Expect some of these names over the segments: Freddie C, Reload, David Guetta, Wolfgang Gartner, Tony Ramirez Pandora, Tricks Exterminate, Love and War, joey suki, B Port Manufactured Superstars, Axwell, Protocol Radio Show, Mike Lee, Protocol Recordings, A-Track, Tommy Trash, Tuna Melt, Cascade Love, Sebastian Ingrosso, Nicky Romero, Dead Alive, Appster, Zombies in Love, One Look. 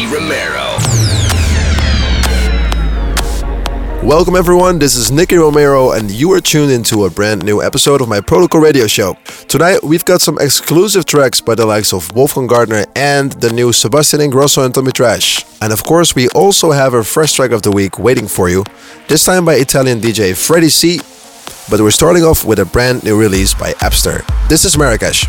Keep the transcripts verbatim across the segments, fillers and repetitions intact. Nicky Romero. Welcome everyone, this is Nicky Romero and you are tuned into a brand new episode of my Protocol Radio Show. Tonight we've got some exclusive tracks by the likes of Wolfgang Gartner and the new Sebastian Ingrosso and Tommy Trash. And of course we also have a fresh track of the week waiting for you, this time by Italian D J Freddie C. But we're starting off with a brand new release by Appster. This is Marrakesh.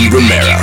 Nicky Romero.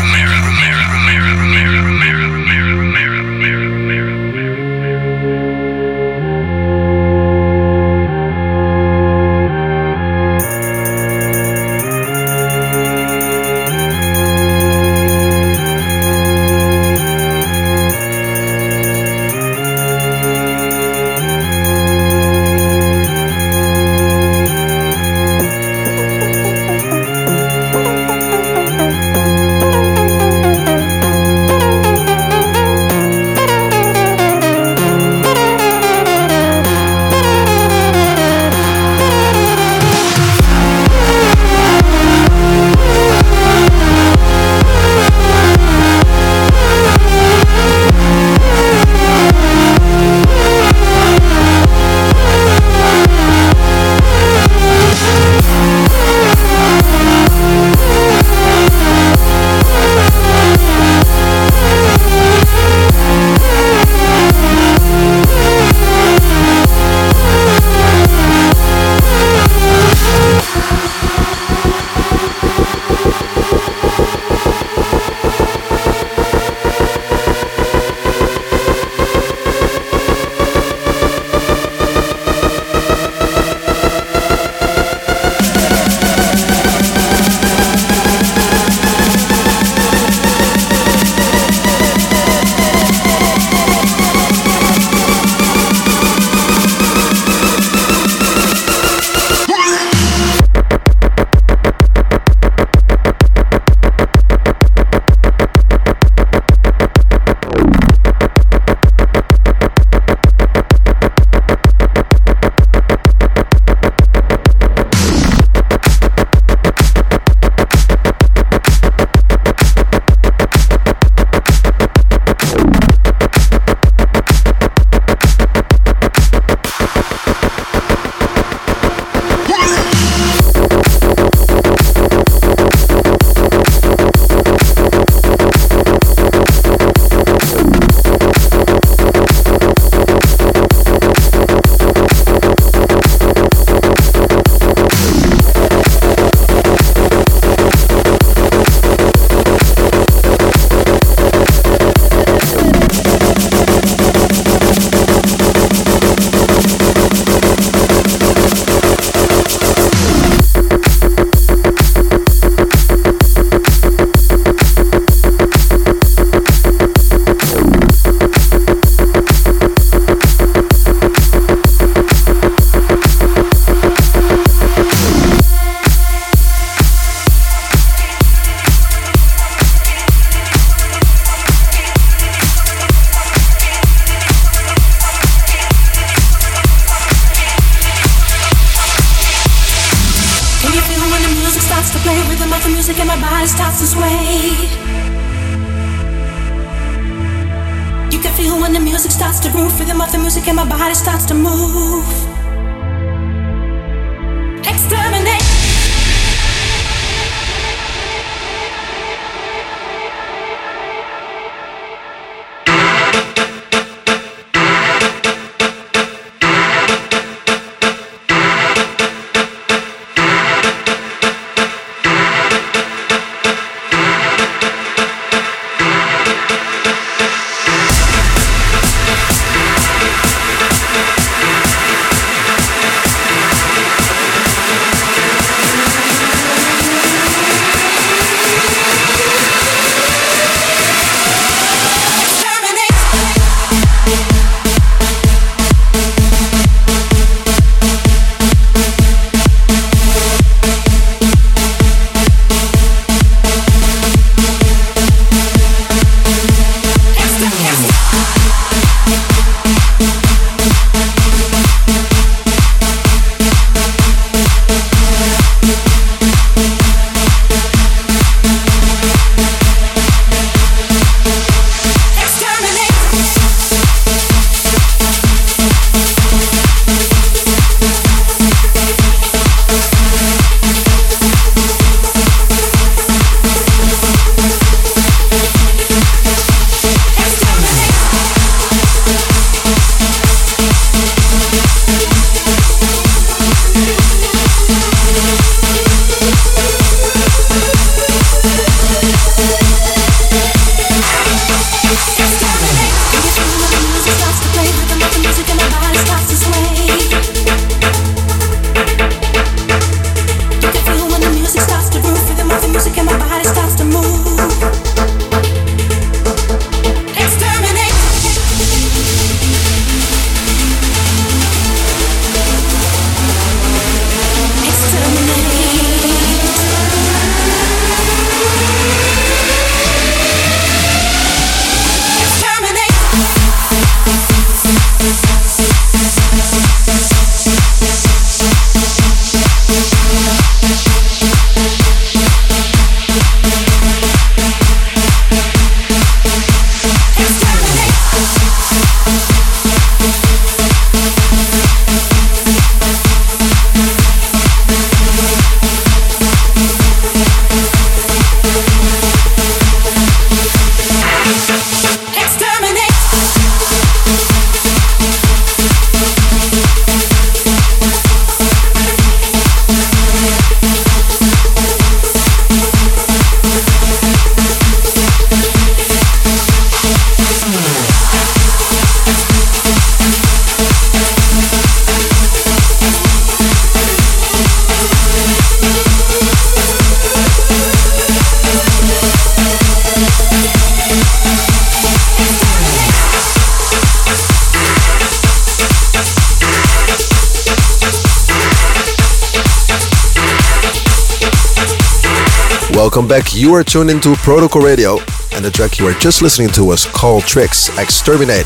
Welcome back. You are tuned into Protocol Radio, and the track you were just listening to was called Tricks Exterminate.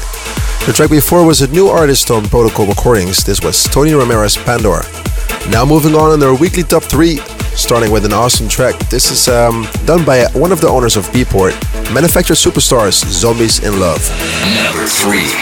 The track before was a new artist on Protocol Recordings. This was Tony Ramirez Pandora. Now moving on in their weekly top three, starting with an awesome track. This is um, done by one of the owners of B Port Manufactured Superstars, Zombies in Love. Number three.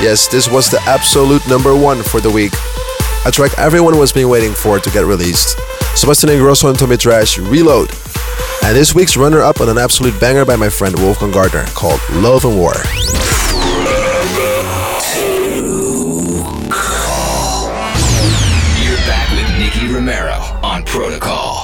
Yes, this was the absolute number one for the week. A track everyone was been waiting for to get released. Sebastian Ingrosso and Tommy Trash, Reload. And this week's runner-up on an absolute banger by my friend Wolfgang Gartner called Love and War. You're back with Nicky Romero on Protocol.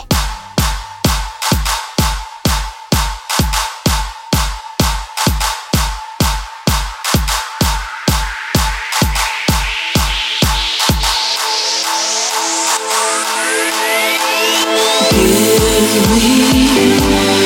With me.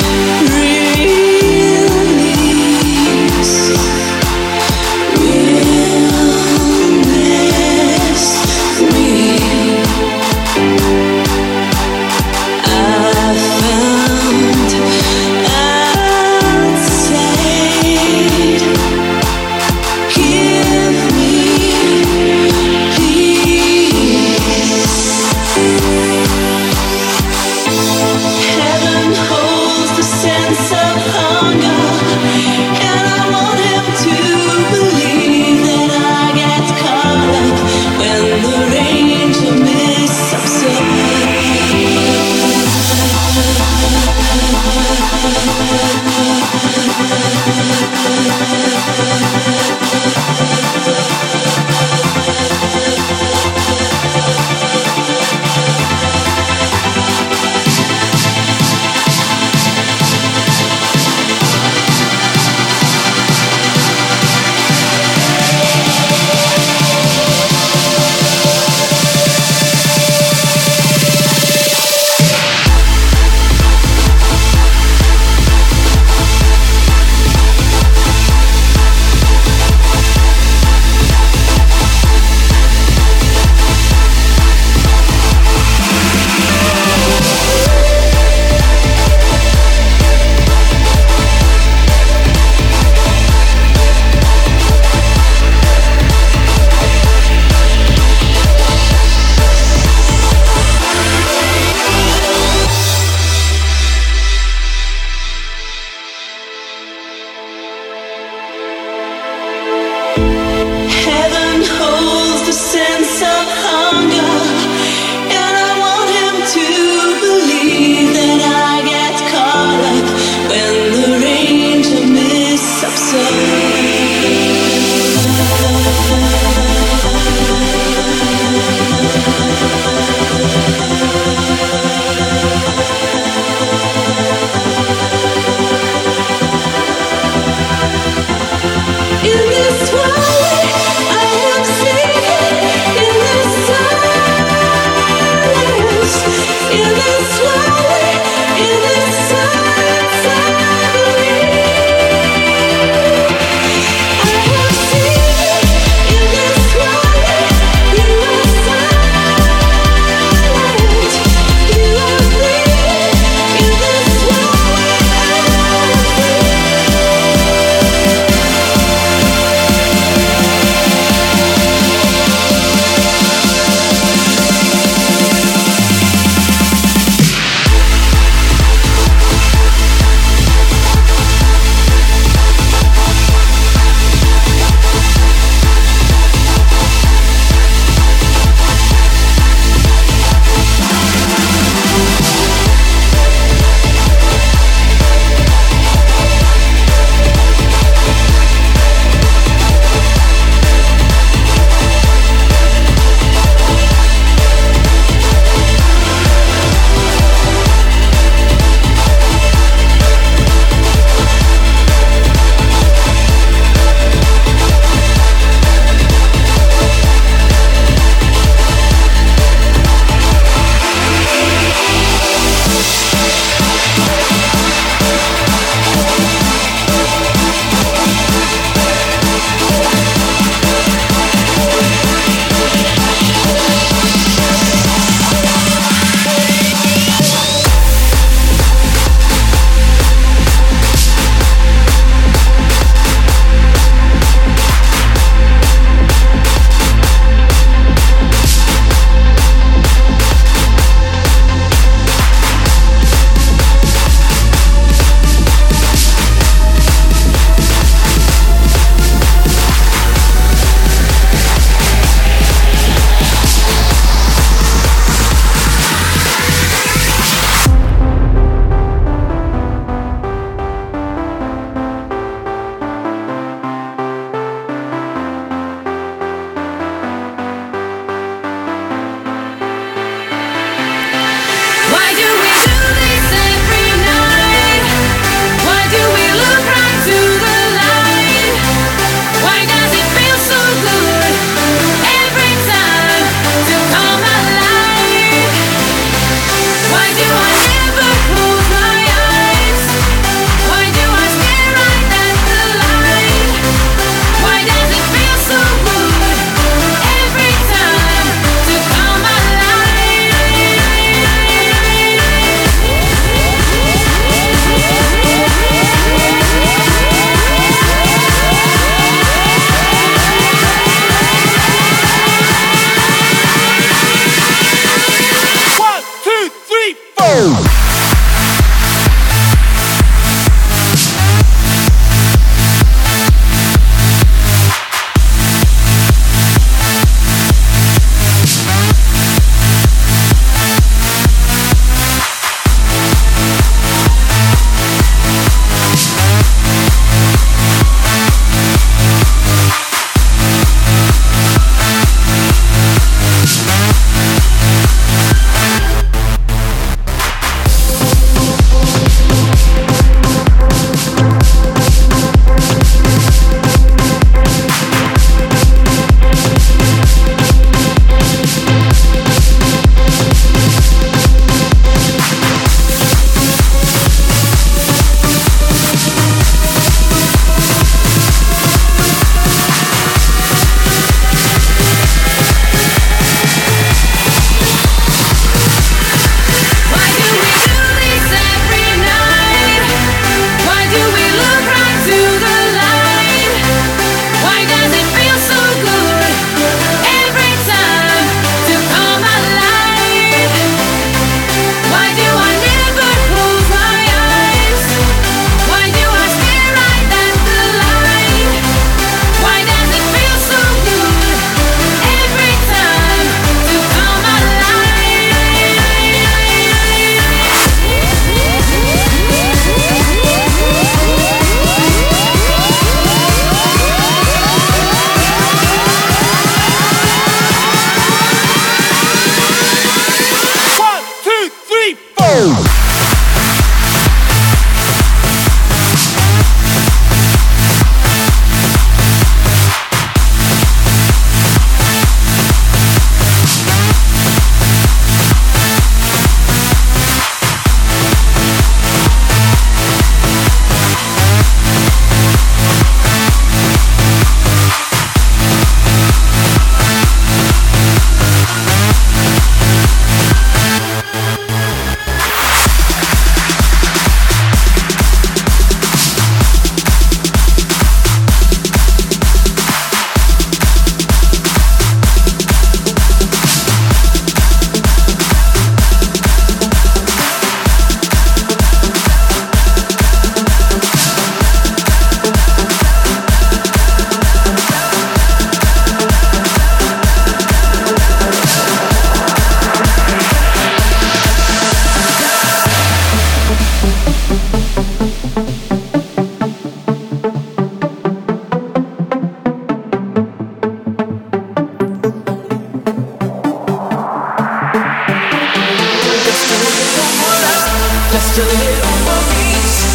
just a little more peace.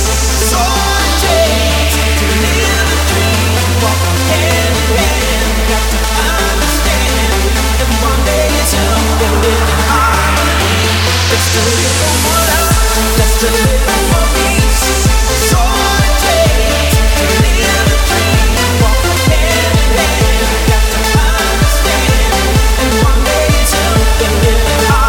So I take to live a dream, walk hand in hand, got to understand that one day you'll build in harmony. Just a little more love, just a little more peace. So I take to live a dream, walk hand in hand, got to understand that one day you'll build in harmony.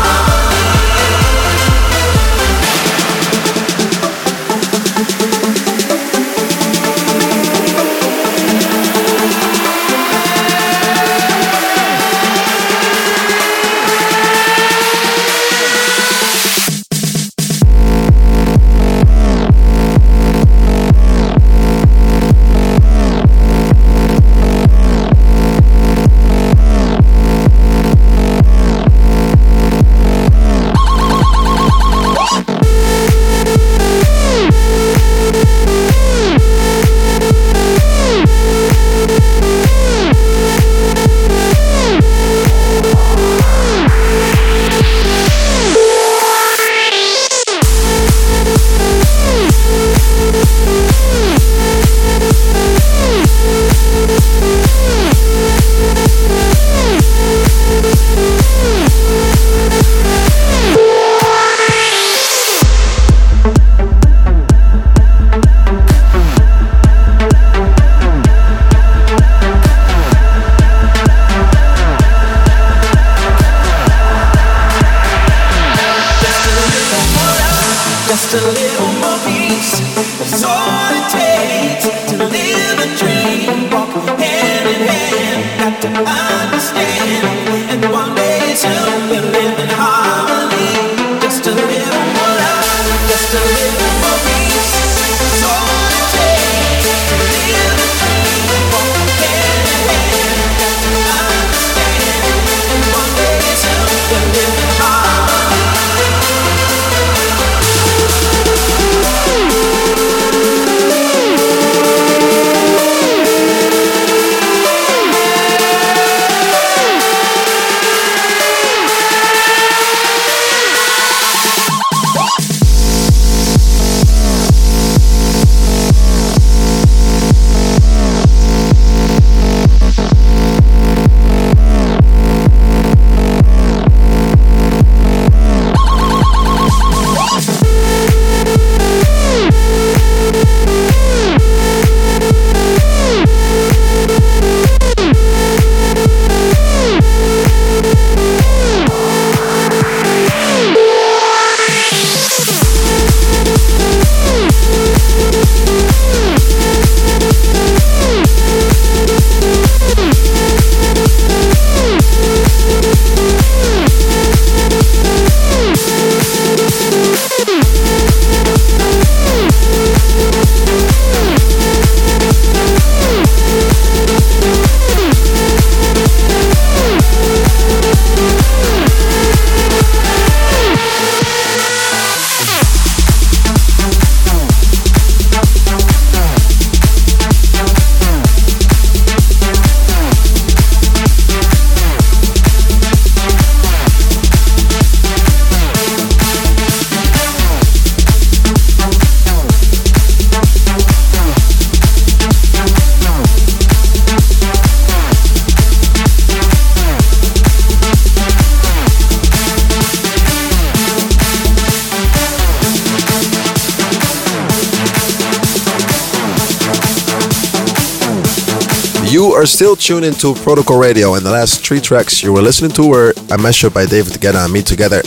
You are still tuned into Protocol Radio, and the last three tracks you were listening to were a mashup by David Guetta and Me Together,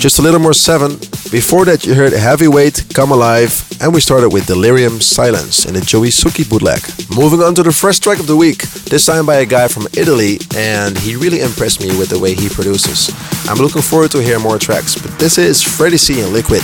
Just a Little More seven. Before that you heard Heavyweight, Come Alive, and we started with Delirium Silence in the Joey Suki bootleg. Moving on to the first track of the week, this time by a guy from Italy, and he really impressed me with the way he produces. I'm looking forward to hearing more tracks, but this is Freddie C and Liquid.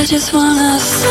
I just wanna see.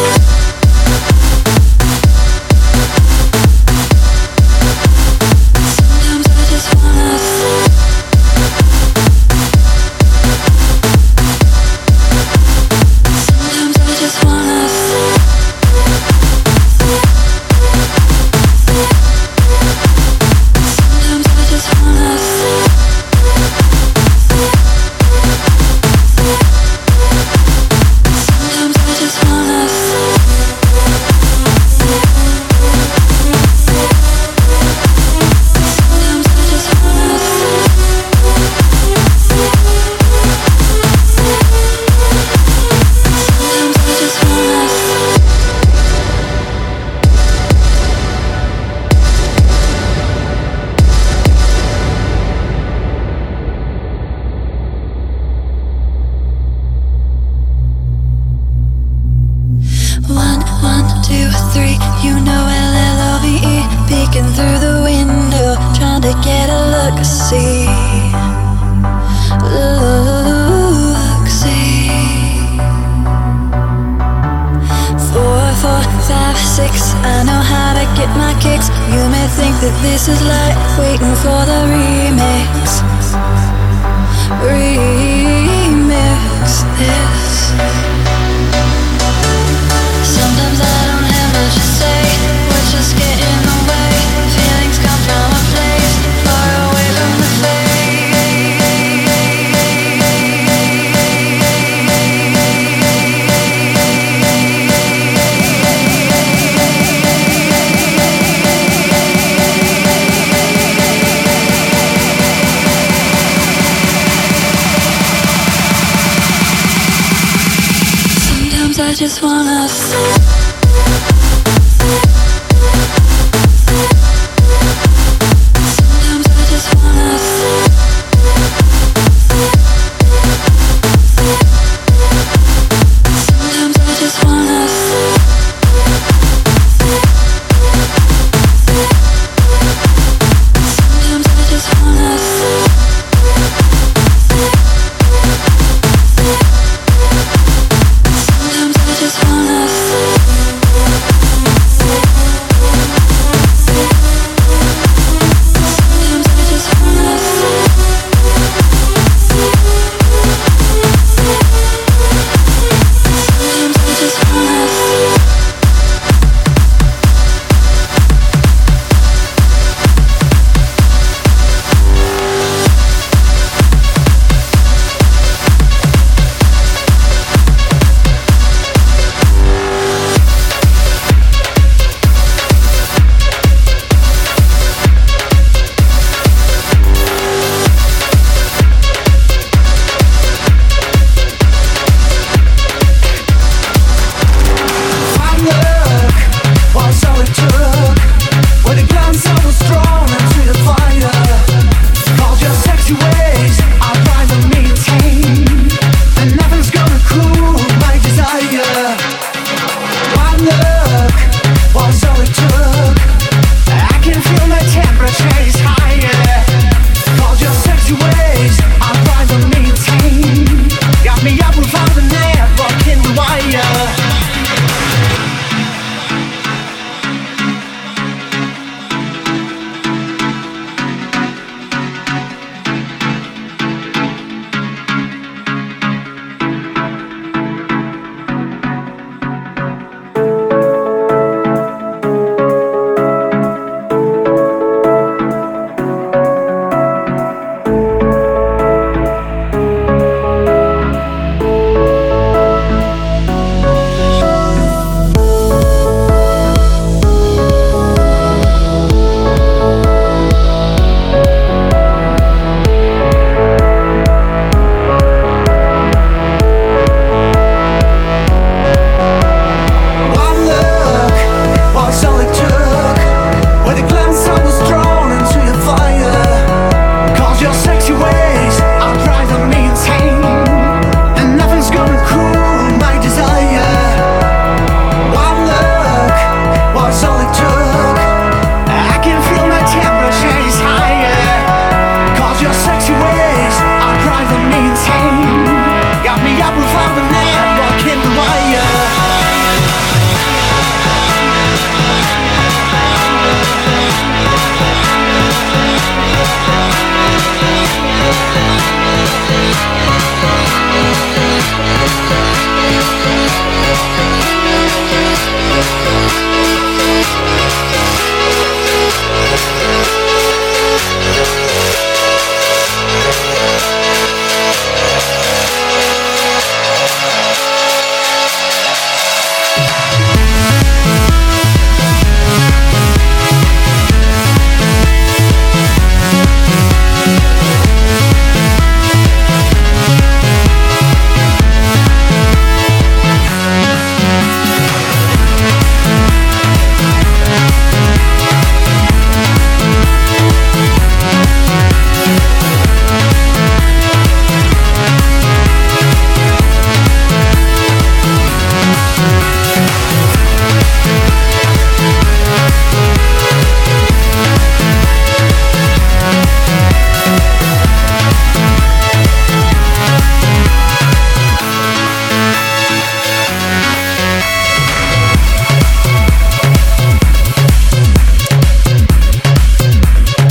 I just wanna see.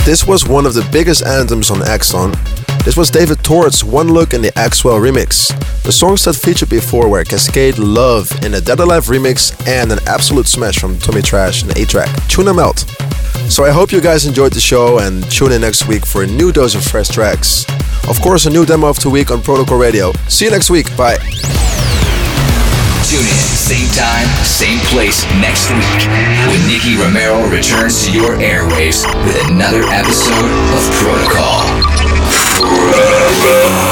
This was one of the biggest anthems on Axon. This was David Tort's One Look in the Axwell remix. The songs that featured before were Cascade Love in a Dead Alive remix and an absolute smash from Tommy Trash and A-Track, Tuna Melt. So I hope you guys enjoyed the show and tune in next week for a new dose of fresh tracks. Of course, a new demo of the week on Protocol Radio. See you next week. Bye. Tune in, same time, same place next week when Nicky Romero returns to your airwaves with another episode of Protocol. Protocol.